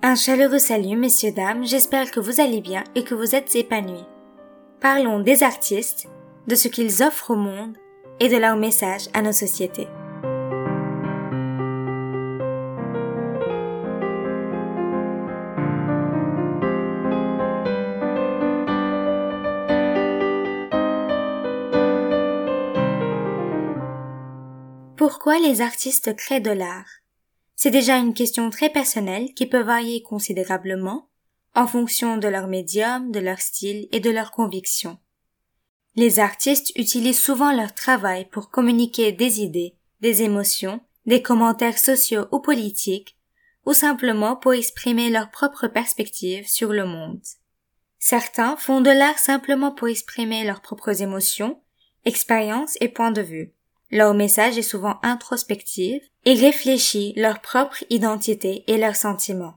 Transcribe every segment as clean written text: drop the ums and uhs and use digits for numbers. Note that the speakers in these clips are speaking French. Un chaleureux salut messieurs dames, j'espère que vous allez bien et que vous êtes épanouis. Parlons des artistes, de ce qu'ils offrent au monde et de leur message à nos sociétés. Pourquoi les artistes créent de l'art ? C'est déjà une question très personnelle qui peut varier considérablement en fonction de leur médium, de leur style et de leurs convictions. Les artistes utilisent souvent leur travail pour communiquer des idées, des émotions, des commentaires sociaux ou politiques, ou simplement pour exprimer leur propre perspective sur le monde. Certains font de l'art simplement pour exprimer leurs propres émotions, expériences et points de vue. Leur message est souvent introspectif et réfléchit leur propre identité et leurs sentiments.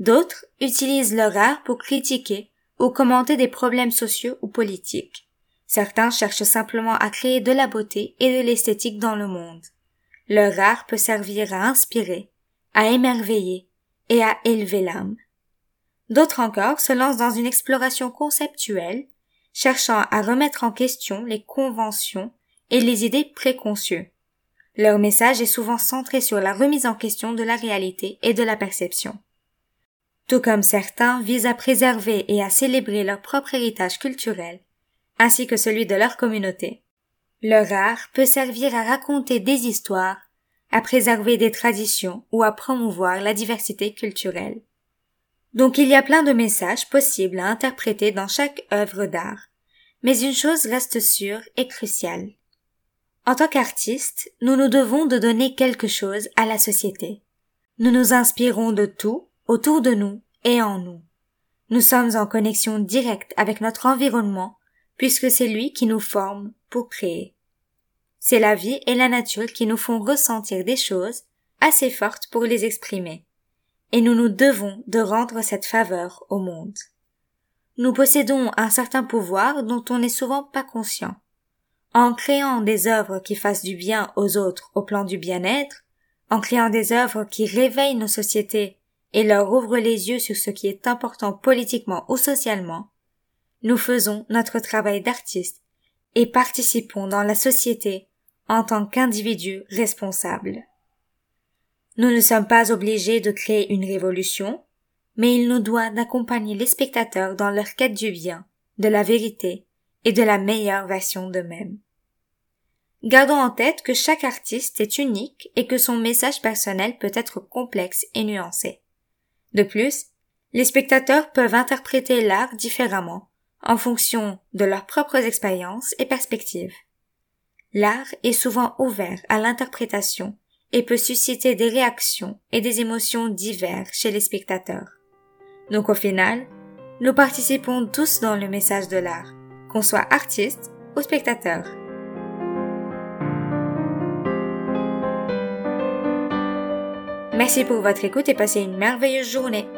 D'autres utilisent leur art pour critiquer ou commenter des problèmes sociaux ou politiques. Certains cherchent simplement à créer de la beauté et de l'esthétique dans le monde. Leur art peut servir à inspirer, à émerveiller et à élever l'âme. D'autres encore se lancent dans une exploration conceptuelle, cherchant à remettre en question les conventions et les idées préconçues. Leur message est souvent centré sur la remise en question de la réalité et de la perception. Tout comme certains visent à préserver et à célébrer leur propre héritage culturel, ainsi que celui de leur communauté. Leur art peut servir à raconter des histoires, à préserver des traditions ou à promouvoir la diversité culturelle. Donc il y a plein de messages possibles à interpréter dans chaque œuvre d'art. Mais une chose reste sûre et cruciale. En tant qu'artistes, nous nous devons de donner quelque chose à la société. Nous nous inspirons de tout, autour de nous et en nous. Nous sommes en connexion directe avec notre environnement puisque c'est lui qui nous forme pour créer. C'est la vie et la nature qui nous font ressentir des choses assez fortes pour les exprimer. Et nous nous devons de rendre cette faveur au monde. Nous possédons un certain pouvoir dont on n'est souvent pas conscient. En créant des œuvres qui fassent du bien aux autres au plan du bien-être, en créant des œuvres qui réveillent nos sociétés et leur ouvrent les yeux sur ce qui est important politiquement ou socialement, nous faisons notre travail d'artiste et participons dans la société en tant qu'individus responsables. Nous ne sommes pas obligés de créer une révolution, mais il nous doit d'accompagner les spectateurs dans leur quête du bien, de la vérité et de la meilleure version d'eux-mêmes. Gardons en tête que chaque artiste est unique et que son message personnel peut être complexe et nuancé. De plus, les spectateurs peuvent interpréter l'art différemment, en fonction de leurs propres expériences et perspectives. L'art est souvent ouvert à l'interprétation et peut susciter des réactions et des émotions diverses chez les spectateurs. Donc au final, nous participons tous dans le message de l'art, qu'on soit artiste ou spectateur. Merci pour votre écoute et passez une merveilleuse journée.